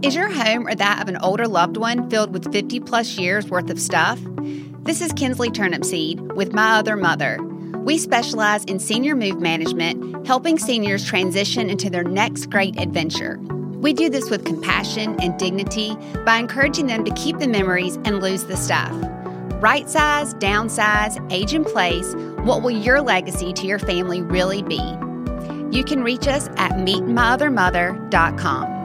Is your home or that of an older loved one filled with 50-plus years worth of stuff? This is Kinsley Turnipseed with My Other Mother. We specialize in senior move management, helping seniors transition into their next great adventure. We do this with compassion and dignity by encouraging them to keep the memories and lose the stuff. Right size, downsize, age in place, what will your legacy to your family really be? You can reach us at meetmyothermother.com.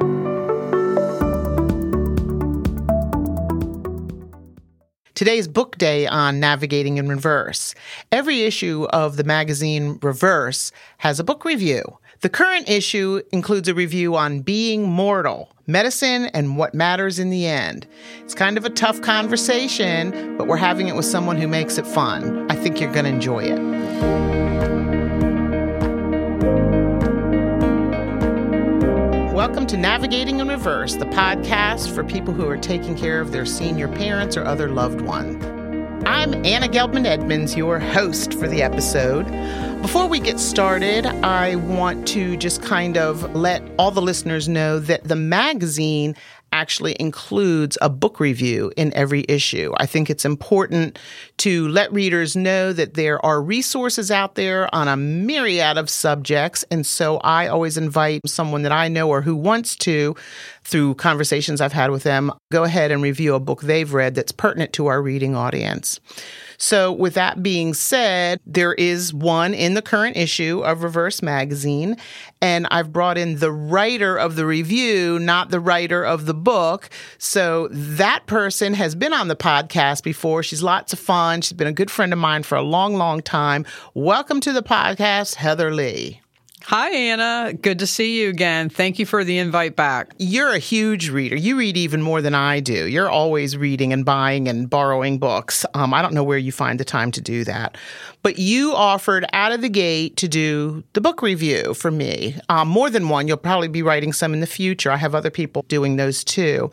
Today's book day on Navigating in Reverse. Every issue of the magazine Reverse has a book review. The current issue includes a review on Being Mortal, Medicine and What Matters in the End. It's kind of a tough conversation, but we're having it with someone who makes it fun. I think you're going to enjoy it. Welcome to Navigating in Reverse, the podcast for people who are taking care of their senior parents or other loved one. I'm Anna Geldman-Edmonds, your host for the episode. Before we get started, I want to just kind of let all the listeners know that the magazine actually includes a book review in every issue. I think it's important to let readers know that there are resources out there on a myriad of subjects, and so I always invite someone that I know or who wants to, through conversations I've had with them, go ahead and review a book they've read that's pertinent to our reading audience. So with that being said, there is one in the current issue of Reverse Magazine, and I've brought in the writer of the review, not the writer of the book. So that person has been on the podcast before. She's lots of fun. She's been a good friend of mine for a long, long time. Welcome to the podcast, Heather Leigh. Hi, Anna. Good to see you again. Thank you for the invite back. You're a huge reader. You read even more than I do. You're always reading and buying and borrowing books. I don't know where you find the time to do that. But you offered out of the gate to do the book review for me. More than one. You'll probably be writing some in the future. I have other people doing those too.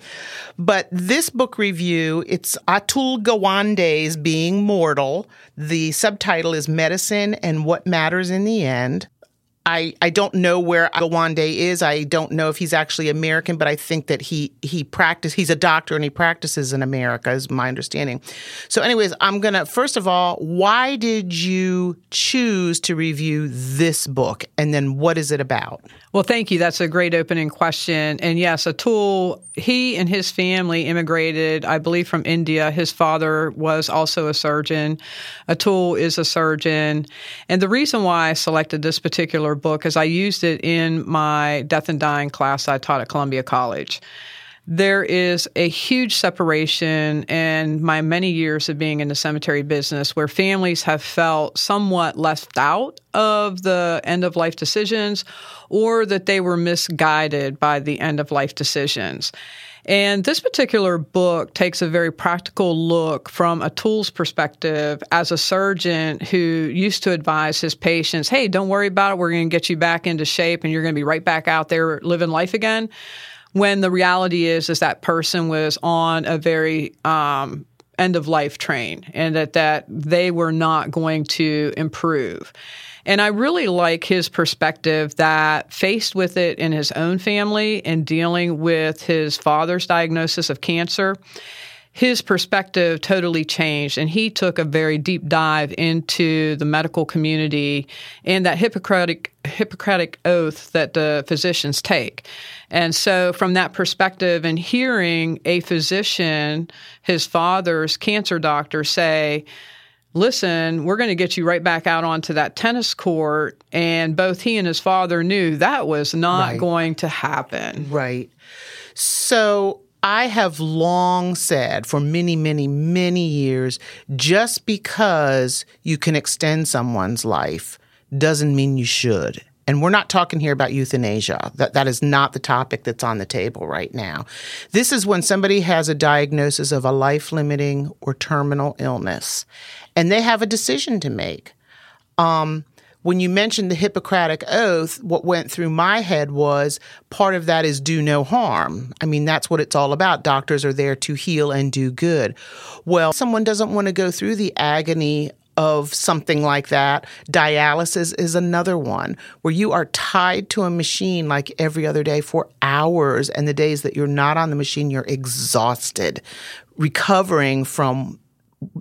But this book review, it's Atul Gawande's Being Mortal. The subtitle is Medicine and What Matters in the End. I don't know where Gawande is. I don't know if he's actually American, but I think that he's a doctor and he practices in America, is my understanding. So anyways, I'm going to, first of all, why did you choose to review this book? And then what is it about? Well, thank you. That's a great opening question. And yes, Atul, he and his family immigrated, I believe, from India. His father was also a surgeon. Atul is a surgeon. And the reason why I selected this particular book as I used it in my death and dying class I taught at Columbia College. There is a huge separation in my many years of being in the cemetery business where families have felt somewhat left out of the end-of-life decisions or that they were misguided by the end-of-life decisions. And this particular book takes a very practical look from Atul's perspective as a surgeon who used to advise his patients, hey, don't worry about it. We're going to get you back into shape and you're going to be right back out there living life again. When the reality is that person was on a very end-of-life train and that they were not going to improve. And I really like his perspective that faced with it in his own family and dealing with his father's diagnosis of cancer, his perspective totally changed. And he took a very deep dive into the medical community and that Hippocratic Oath that the physicians take. And so from that perspective and hearing a physician, his father's cancer doctor, say, listen, we're going to get you right back out onto that tennis court. And both he and his father knew that was not going to happen. Right. So I have long said for many, many, many years, just because you can extend someone's life doesn't mean you should. And we're not talking here about euthanasia. That is not the topic that's on the table right now. This is when somebody has a diagnosis of a life-limiting or terminal illness, and they have a decision to make. When you mentioned the Hippocratic Oath, what went through my head was part of that is do no harm. I mean, that's what it's all about. Doctors are there to heal and do good. Well, someone doesn't want to go through the agony of something like that. Dialysis is another one where you are tied to a machine like every other day for hours, and the days that you're not on the machine, you're exhausted, recovering from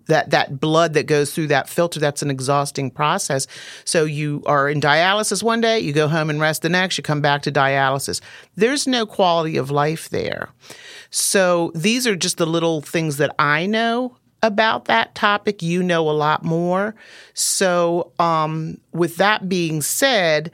that blood that goes through that filter. That's an exhausting process. So you are in dialysis one day, you go home and rest the next, you come back to dialysis. There's no quality of life there. So these are just the little things that I know about that topic. You know a lot more. So with that being said,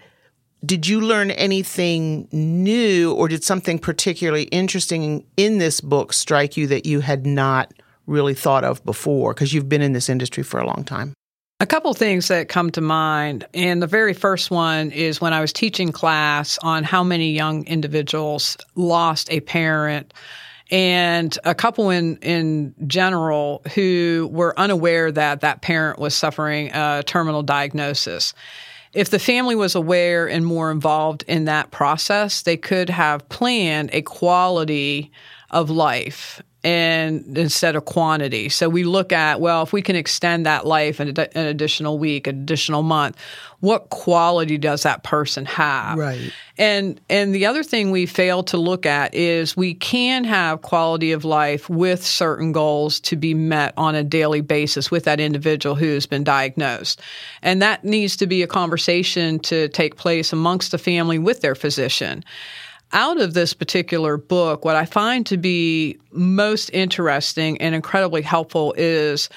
did you learn anything new, or did something particularly interesting in this book strike you that you had not really thought of before, because you've been in this industry for a long time? A couple things that come to mind, and the very first one is when I was teaching class on how many young individuals lost a parent, and a couple in general who were unaware that that parent was suffering a terminal diagnosis. If the family was aware and more involved in that process, they could have planned a quality of life and instead of quantity. So we look at, well, if we can extend that life an additional week, an additional month, what quality does that person have? Right. And the other thing we fail to look at is we can have quality of life with certain goals to be met on a daily basis with that individual who's been diagnosed. And that needs to be a conversation to take place amongst the family with their physician. Out of this particular book, what I find to be most interesting and incredibly helpful is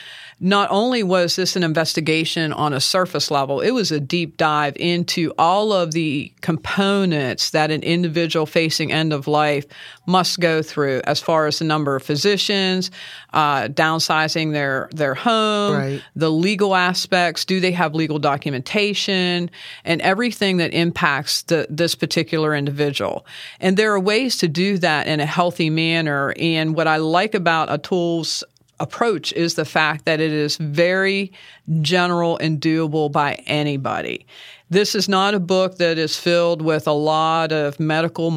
not only was this an investigation on a surface level, it was a deep dive into all of the components that an individual facing end of life must go through, as far as the number of physicians, downsizing their home, right, the legal aspects, do they have legal documentation, and everything that impacts this particular individual. And there are ways to do that in a healthy manner. And what I like about Atul's approach is the fact that it is very general and doable by anybody. This is not a book that is filled with a lot of medical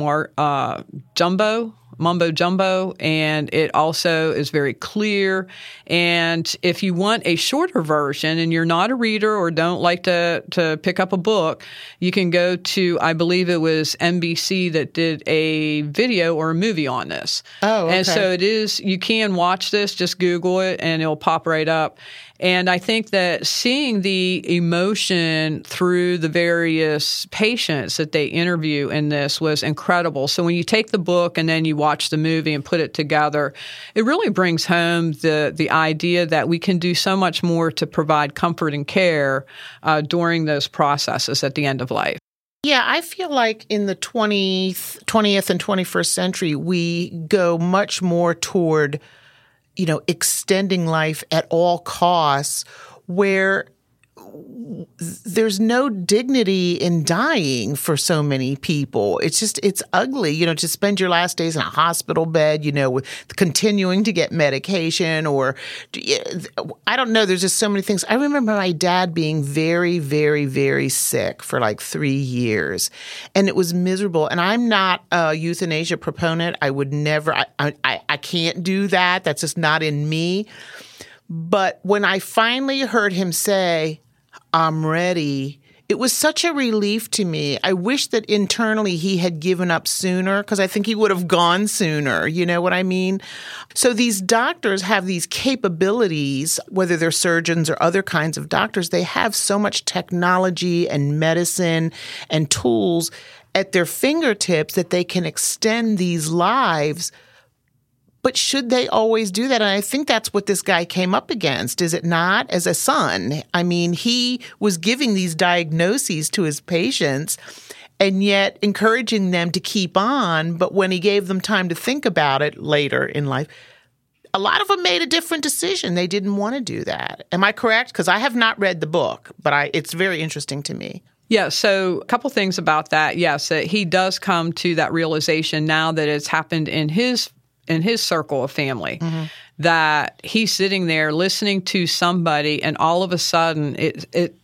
mumbo jumbo, and it also is very clear. And if you want a shorter version and you're not a reader or don't like to pick up a book, you can go to, I believe it was NBC that did a video or a movie on this. Oh, okay. And so it is, you can watch this, just Google it and it'll pop right up. And I think that seeing the emotion through the various patients that they interview in this was incredible. So when you take the book and then you watch the movie and put it together, it really brings home the idea that we can do so much more to provide comfort and care during those processes at the end of life. Yeah, I feel like in the 20th and 21st century, we go much more toward, you know, extending life at all costs, where there's no dignity in dying for so many people. It's ugly, you know, to spend your last days in a hospital bed, you know, with continuing to get medication, or I don't know. There's just so many things. I remember my dad being very, very, very sick for like 3 years, and it was miserable. And I'm not a euthanasia proponent. I would never, I can't do that. That's just not in me. But when I finally heard him say, "I'm ready," it was such a relief to me. I wish that internally he had given up sooner, because I think he would have gone sooner. You know what I mean? So these doctors have these capabilities, whether they're surgeons or other kinds of doctors. They have so much technology and medicine and tools at their fingertips that they can extend these lives. But should they always do that? And I think that's what this guy came up against, is it not, as a son? I mean, he was giving these diagnoses to his patients and yet encouraging them to keep on. But when he gave them time to think about it later in life, a lot of them made a different decision. They didn't want to do that. Am I correct? Because I have not read the book, but it's very interesting to me. Yeah, so a couple things about that. Yes, that he does come to that realization now that it's happened in his circle of family, mm-hmm, that he's sitting there listening to somebody, and all of a sudden,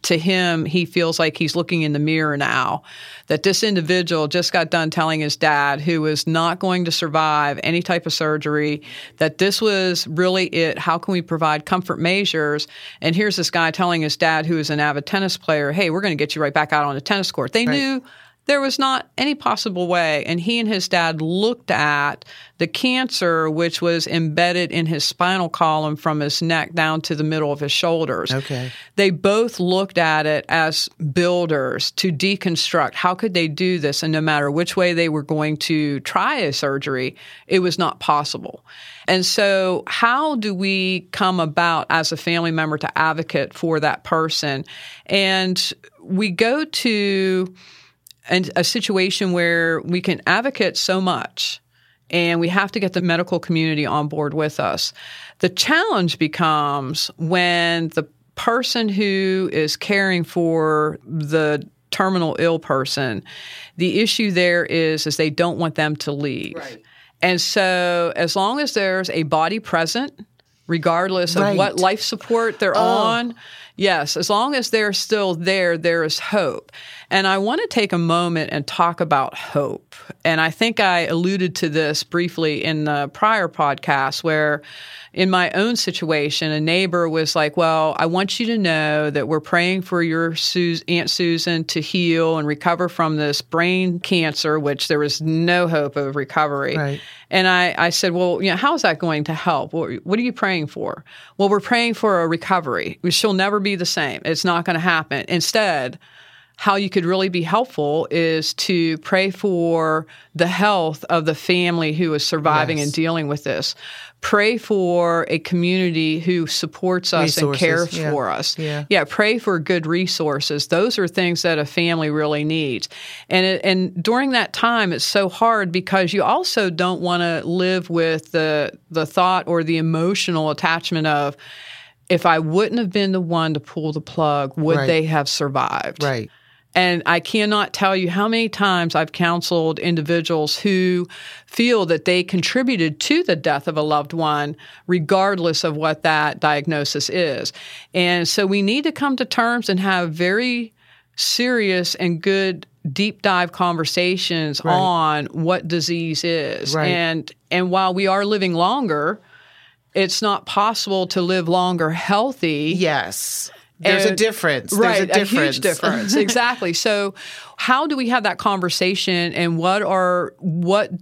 to him, he feels like he's looking in the mirror now, that this individual just got done telling his dad, who is not going to survive any type of surgery, that this was really it. How can we provide comfort measures? And here's this guy telling his dad, who is an avid tennis player, hey, we're going to get you right back out on the tennis court. They knew there was not any possible way, and he and his dad looked at the cancer, which was embedded in his spinal column from his neck down to the middle of his shoulders. Okay. They both looked at it as builders to deconstruct. How could they do this? And no matter which way they were going to try a surgery, it was not possible. And so how do we come about as a family member to advocate for that person? And we go to a situation where we can advocate so much, and we have to get the medical community on board with us. The challenge becomes when the person who is caring for the terminal ill person, the issue there is they don't want them to leave. Right. And so as long as there's a body present, regardless of what life support they're on, yes, as long as they're still there, there is hope. And I want to take a moment and talk about hope. And I think I alluded to this briefly in the prior podcast, where in my own situation, a neighbor was like, well, I want you to know that we're praying for your Aunt Susan to heal and recover from this brain cancer, which there was no hope of recovery. Right. And I said, well, you know, how is that going to help? What are you praying for? Well, we're praying for a recovery. She'll never be the same. It's not going to happen. Instead, how you could really be helpful is to pray for the health of the family who is surviving and dealing with this. Pray for a community who supports us and cares for us. Yeah, pray for good resources. Those are things that a family really needs. And during that time, it's so hard because you also don't want to live with the thought or the emotional attachment of, if I wouldn't have been the one to pull the plug, would they have survived? Right. And I cannot tell you how many times I've counseled individuals who feel that they contributed to the death of a loved one, regardless of what that diagnosis is. And so we need to come to terms and have very serious and good deep dive conversations on what disease is. Right. And while we are living longer, it's not possible to live longer healthy. Yes. There's a difference. Right, there's a huge difference. Exactly. So how do we have that conversation, and what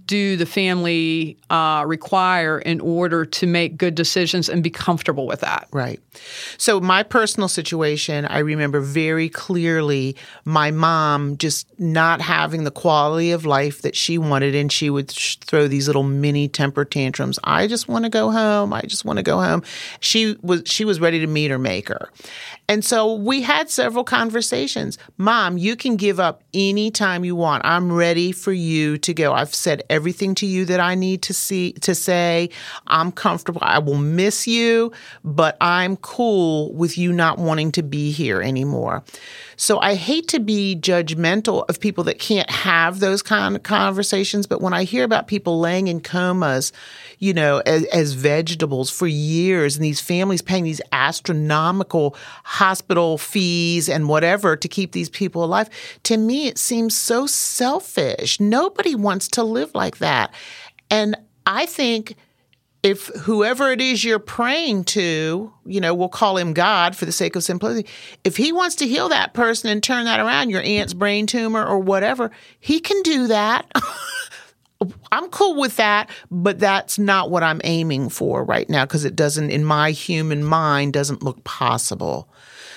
do the family require in order to make good decisions and be comfortable with that? Right. So my personal situation, I remember very clearly my mom just not having the quality of life that she wanted, and she would throw these little mini temper tantrums. I just want to go home. I just want to go home. She was ready to meet her maker. And so we had several conversations. Mom, you can give up any time you want. I'm ready for you to go. I've said everything to you that I need to say. I'm comfortable. I will miss you, but I'm cool with you not wanting to be here anymore. So I hate to be judgmental of people that can't have those kind of conversations, but when I hear about people laying in comas, you know, as vegetables for years, and these families paying these astronomical hospital fees and whatever to keep these people alive, to me it seems so selfish. Nobody wants to live like that. And I think if whoever it is you're praying to, you know, we'll call him God for the sake of simplicity, if he wants to heal that person and turn that around, your aunt's brain tumor or whatever, he can do that. I'm cool with that, but that's not what I'm aiming for right now, because it doesn't, in my human mind, doesn't look possible.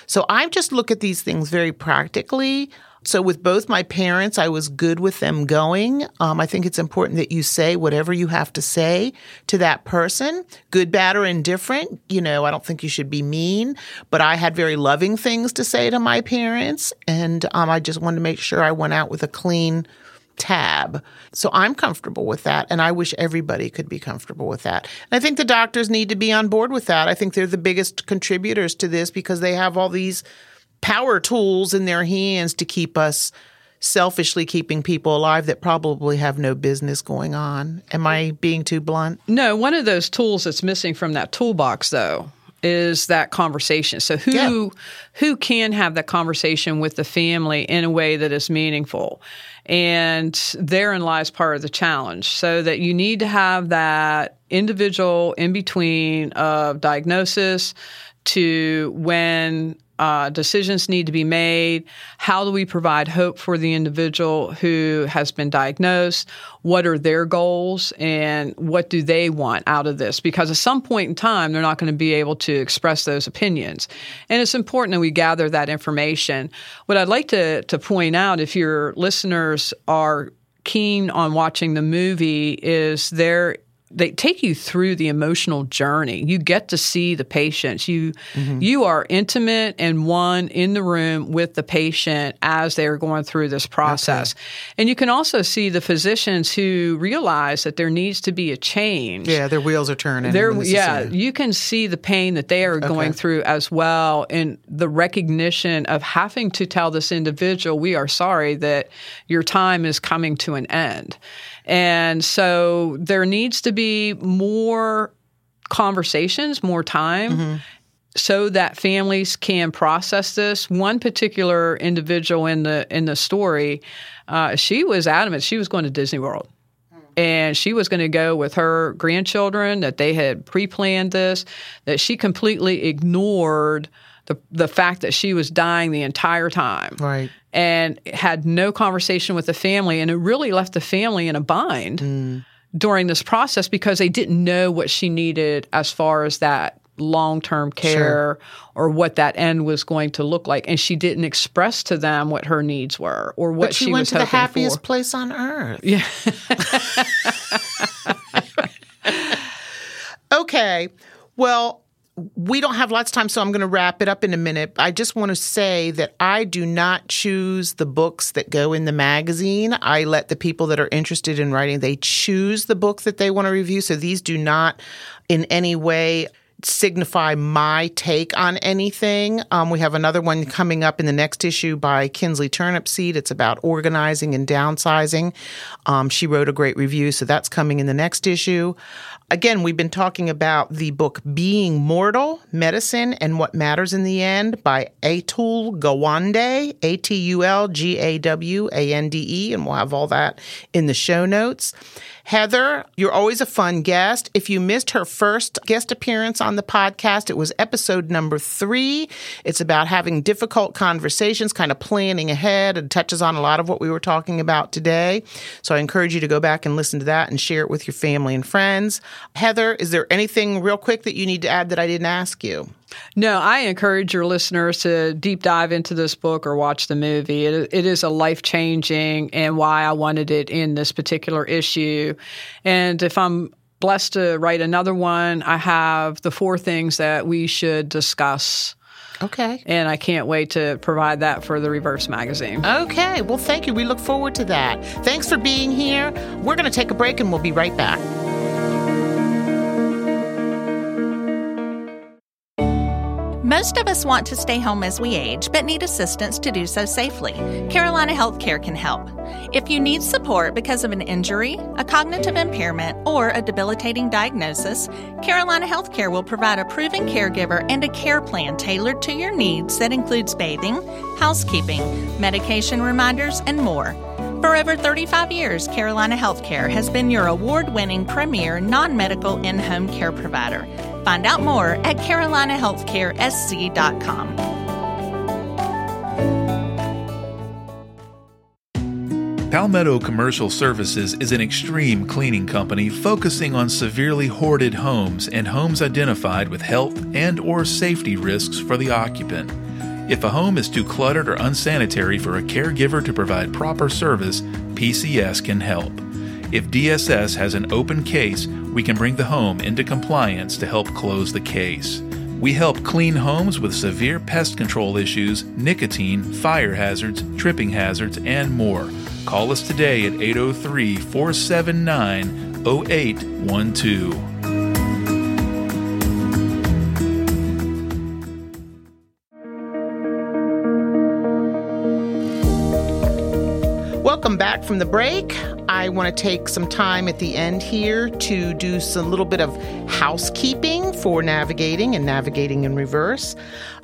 So I just look at these things very practically. So with both my parents, I was good with them going. I think it's important that you say whatever you have to say to that person, good, bad, or indifferent. You know, I don't think you should be mean, but I had very loving things to say to my parents, and I just wanted to make sure I went out with a clean tab. So I'm comfortable with that, and I wish everybody could be comfortable with that. And I think the doctors need to be on board with that. I think they're the biggest contributors to this because they have all these power tools in their hands to keep us selfishly keeping people alive that probably have no business going on. Am I being too blunt? No, one of those tools that's missing from that toolbox, though, is that conversation. So who can have that conversation with the family in a way that is meaningful? And therein lies part of the challenge, so that you need to have that individual in between of diagnosis to when decisions need to be made. How do we provide hope for the individual who has been diagnosed? What are their goals and what do they want out of this? Because at some point in time, they're not going to be able to express those opinions. And it's important that we gather that information. What I'd like to point out, if your listeners are keen on watching the movie, is they take you through the emotional journey. You get to see the patients. You are intimate and one in the room with the patient as they are going through this process. Okay. And you can also see the physicians who realize that there needs to be a change. Yeah, their wheels are turning. You can see the pain that they are going through as well, and the recognition of having to tell this individual, we are sorry that your time is coming to an end. And so there needs to be more conversations, more time, so that families can process this. One particular individual in the story, she was adamant she was going to Disney World. And she was going to go with her grandchildren, that they had pre-planned this, that she completely ignored the fact that she was dying the entire time. Right. And had no conversation with the family, and it really left the family in a bind during this process, because they didn't know what she needed as far as that long-term care or what that end was going to look like. And she didn't express to them what her needs were or what she was hoping for. But she went to the happiest place on earth. Yeah. Okay. Well, we don't have lots of time, so I'm going to wrap it up in a minute. I just want to say that I do not choose the books that go in the magazine. I let the people that are interested in writing, they choose the book that they want to review. So these do not in any way signify my take on anything. We have another one coming up in the next issue by Kinsley Turnipseed. It's about organizing and downsizing. She wrote a great review, so that's coming in the next issue. Again, we've been talking about the book Being Mortal, Medicine and What Matters in the End by Atul Gawande, Atul Gawande, and we'll have all that in the show notes. Heather, you're always a fun guest. If you missed her first guest appearance on the podcast, it was episode number 3. It's about having difficult conversations, kind of planning ahead, and touches on a lot of what we were talking about today. So I encourage you to go back and listen to that and share it with your family and friends. Heather, is there anything real quick that you need to add that I didn't ask you? No, I encourage your listeners to deep dive into this book or watch the movie. It is a life-changing, and why I wanted it in this particular issue. And if I'm blessed to write another one, I have the 4 things that we should discuss. Okay. And I can't wait to provide that for the Reverse Magazine. Okay. Well, thank you. We look forward to that. Thanks for being here. We're going to take a break, and we'll be right back. Most of us want to stay home as we age, but need assistance to do so safely. Carolina Healthcare can help. If you need support because of an injury, a cognitive impairment, or a debilitating diagnosis, Carolina Healthcare will provide a proven caregiver and a care plan tailored to your needs that includes bathing, housekeeping, medication reminders, and more. For over 35 years, Carolina Healthcare has been your award-winning premier non-medical in-home care provider. Find out more at carolinahealthcaresc.com. Palmetto Commercial Services is an extreme cleaning company focusing on severely hoarded homes and homes identified with health and or safety risks for the occupant. If a home is too cluttered or unsanitary for a caregiver to provide proper service, PCS can help. If DSS has an open case, we can bring the home into compliance to help close the case. We help clean homes with severe pest control issues, nicotine, fire hazards, tripping hazards, and more. Call us today at 803-479-0812. back from the break. I want to take some time at the end here to do a little bit of housekeeping for Navigating and Navigating in Reverse.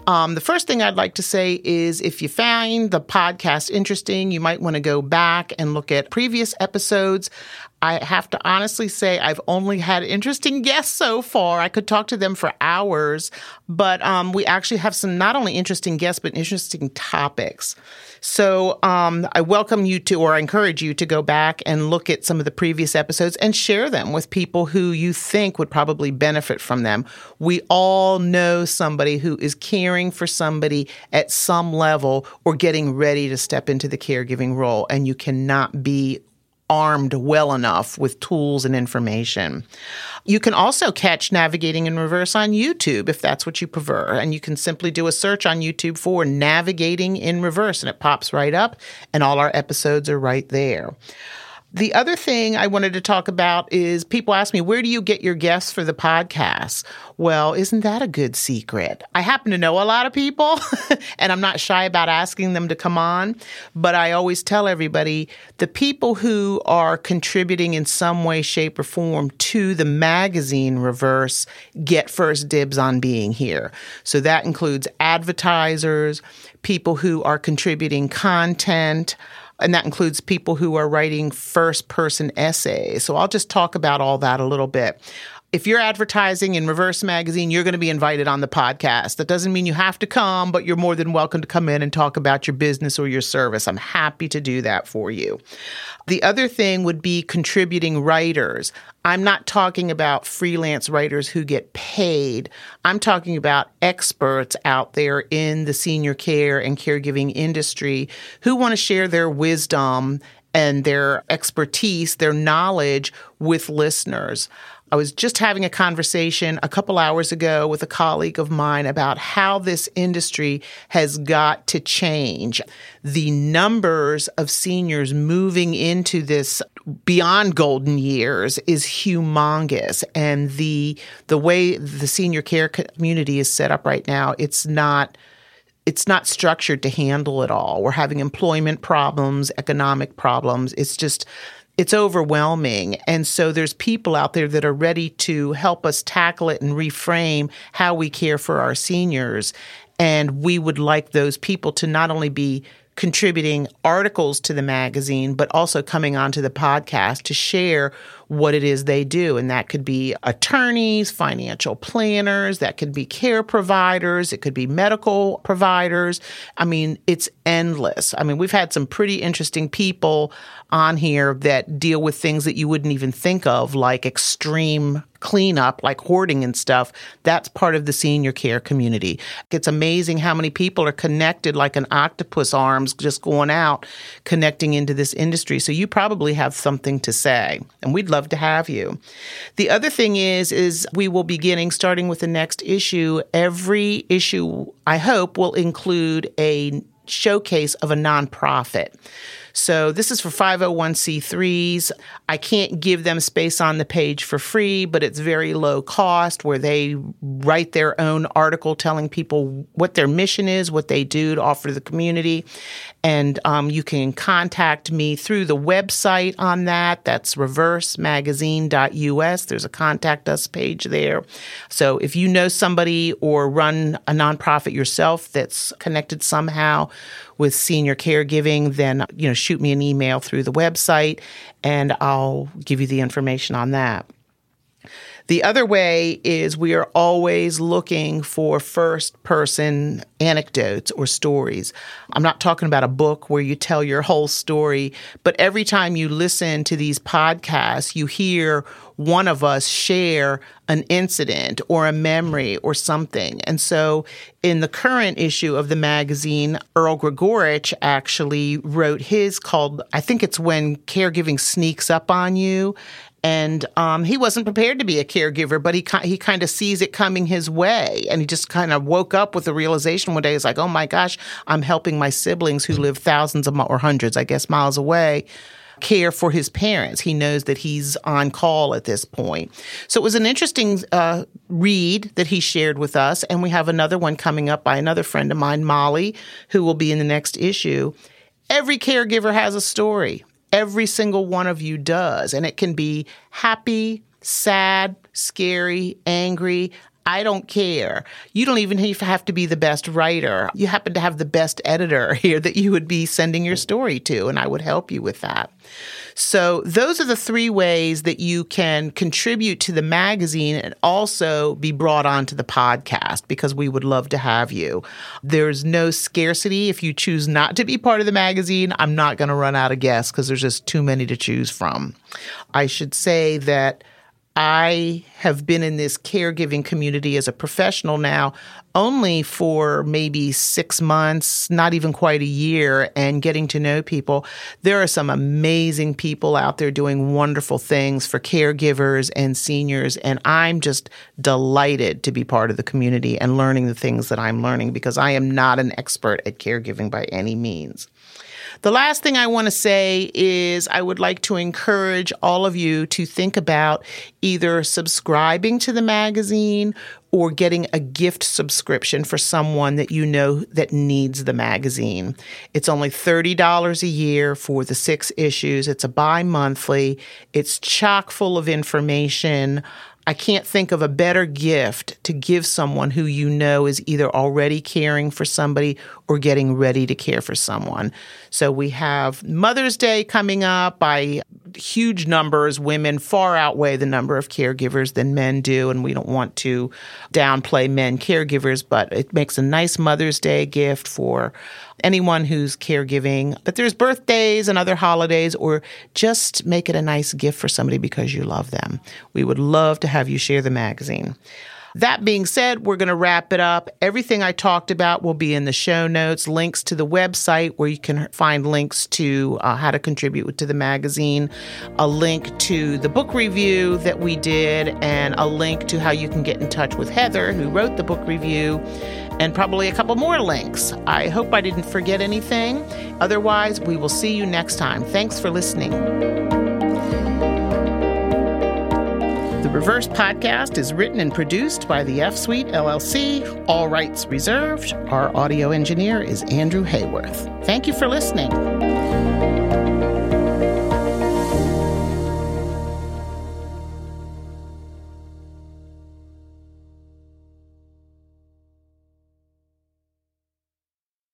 The first thing I'd like to say is if you find the podcast interesting, you might want to go back and look at previous episodes. I have to honestly say I've only had interesting guests so far. I could talk to them for hours, but we actually have some not only interesting guests, but interesting topics. So I welcome you to, or I encourage you to go back and look at some of the previous episodes and share them with people who you think would probably benefit from them. We all know somebody who is caring for somebody at some level or getting ready to step into the caregiving role, and you cannot be armed well enough with tools and information. You can also catch Navigating in Reverse on YouTube if that's what you prefer. And you can simply do a search on YouTube for Navigating in Reverse and it pops right up and all our episodes are right there. The other thing I wanted to talk about is people ask me, where do you get your guests for the podcast? Well, isn't that a good secret? I happen to know a lot of people, and I'm not shy about asking them to come on, but I always tell everybody, the people who are contributing in some way, shape, or form to the magazine Reverse get first dibs on being here. So that includes advertisers, people who are contributing content, and that includes people who are writing first-person essays. So I'll just talk about all that a little bit. If you're advertising in Reverse Magazine, you're going to be invited on the podcast. That doesn't mean you have to come, but you're more than welcome to come in and talk about your business or your service. I'm happy to do that for you. The other thing would be contributing writers. I'm not talking about freelance writers who get paid. I'm talking about experts out there in the senior care and caregiving industry who want to share their wisdom and their expertise, their knowledge with listeners. I was just having a conversation a couple hours ago with a colleague of mine about how this industry has got to change. The numbers of seniors moving into this beyond golden years is humongous. And the way the senior care community is set up right now, it's not structured to handle it all. We're having employment problems, economic problems. It's overwhelming. And so there's people out there that are ready to help us tackle it and reframe how we care for our seniors. And we would like those people to not only be contributing articles to the magazine, but also coming onto the podcast to share what it is they do. And that could be attorneys, financial planners, that could be care providers, it could be medical providers. I mean, it's endless. I mean, we've had some pretty interesting people on here that deal with things that you wouldn't even think of, like extreme cleanup, like hoarding and stuff. That's part of the senior care community. It's amazing how many people are connected like an octopus arms just going out, connecting into this industry. So you probably have something to say, and we'd love to have you. The other thing is we will be starting with the next issue. Every issue, I hope, will include a showcase of a nonprofit. So this is for 501c3s. I can't give them space on the page for free, but it's very low cost where they write their own article telling people what their mission is, what they do to offer the community. And you can contact me through the website on that. That's reversemagazine.us. There's a contact us page there. So if you know somebody or run a nonprofit yourself that's connected somehow with senior caregiving, then, shoot me an email through the website and I'll give you the information on that. The other way is we are always looking for first-person anecdotes or stories. I'm not talking about a book where you tell your whole story, but every time you listen to these podcasts, you hear one of us share an incident or a memory or something. And so in the current issue of the magazine, Earl Gregorich actually wrote his called, I think it's When Caregiving Sneaks Up on You. And he wasn't prepared to be a caregiver, but he kind of sees it coming his way. And he just kind of woke up with the realization one day. He's like, oh, my gosh, I'm helping my siblings who live thousands of or hundreds, I guess, miles away care for his parents. He knows that he's on call at this point. So it was an interesting read that he shared with us. And we have another one coming up by another friend of mine, Molly, who will be in the next issue. Every caregiver has a story. Every single one of you does. And it can be happy, sad, scary, angry. I don't care. You don't even have to be the best writer. You happen to have the best editor here that you would be sending your story to, and I would help you with that. So those are the three ways that you can contribute to the magazine and also be brought onto the podcast, because we would love to have you. There's no scarcity. If you choose not to be part of the magazine, I'm not going to run out of guests because there's just too many to choose from. I should say that I have been in this caregiving community as a professional now only for maybe 6 months, not even quite a year, and getting to know people. There are some amazing people out there doing wonderful things for caregivers and seniors, and I'm just delighted to be part of the community and learning the things that I'm learning, because I am not an expert at caregiving by any means. The last thing I want to say is I would like to encourage all of you to think about either subscribing to the magazine or getting a gift subscription for someone that you know that needs the magazine. It's only $30 a year for the 6 issues. It's a bi-monthly. It's chock full of information. I can't think of a better gift to give someone who you know is either already caring for somebody or getting ready to care for someone. So we have Mother's Day coming up. By huge numbers, women far outweigh the number of caregivers than men do, and we don't want to downplay men caregivers, but it makes a nice Mother's Day gift for anyone who's caregiving. But there's birthdays and other holidays, or just make it a nice gift for somebody because you love them. We would love to have you share the magazine. That being said, we're going to wrap it up. Everything I talked about will be in the show notes, links to the website where you can find links to how to contribute to the magazine, a link to the book review that we did, and a link to how you can get in touch with Heather, who wrote the book review, and probably a couple more links. I hope I didn't forget anything. Otherwise, we will see you next time. Thanks for listening. The Reverse Podcast is written and produced by the F-Suite LLC. All rights reserved. Our audio engineer is Andrew Hayworth. Thank you for listening.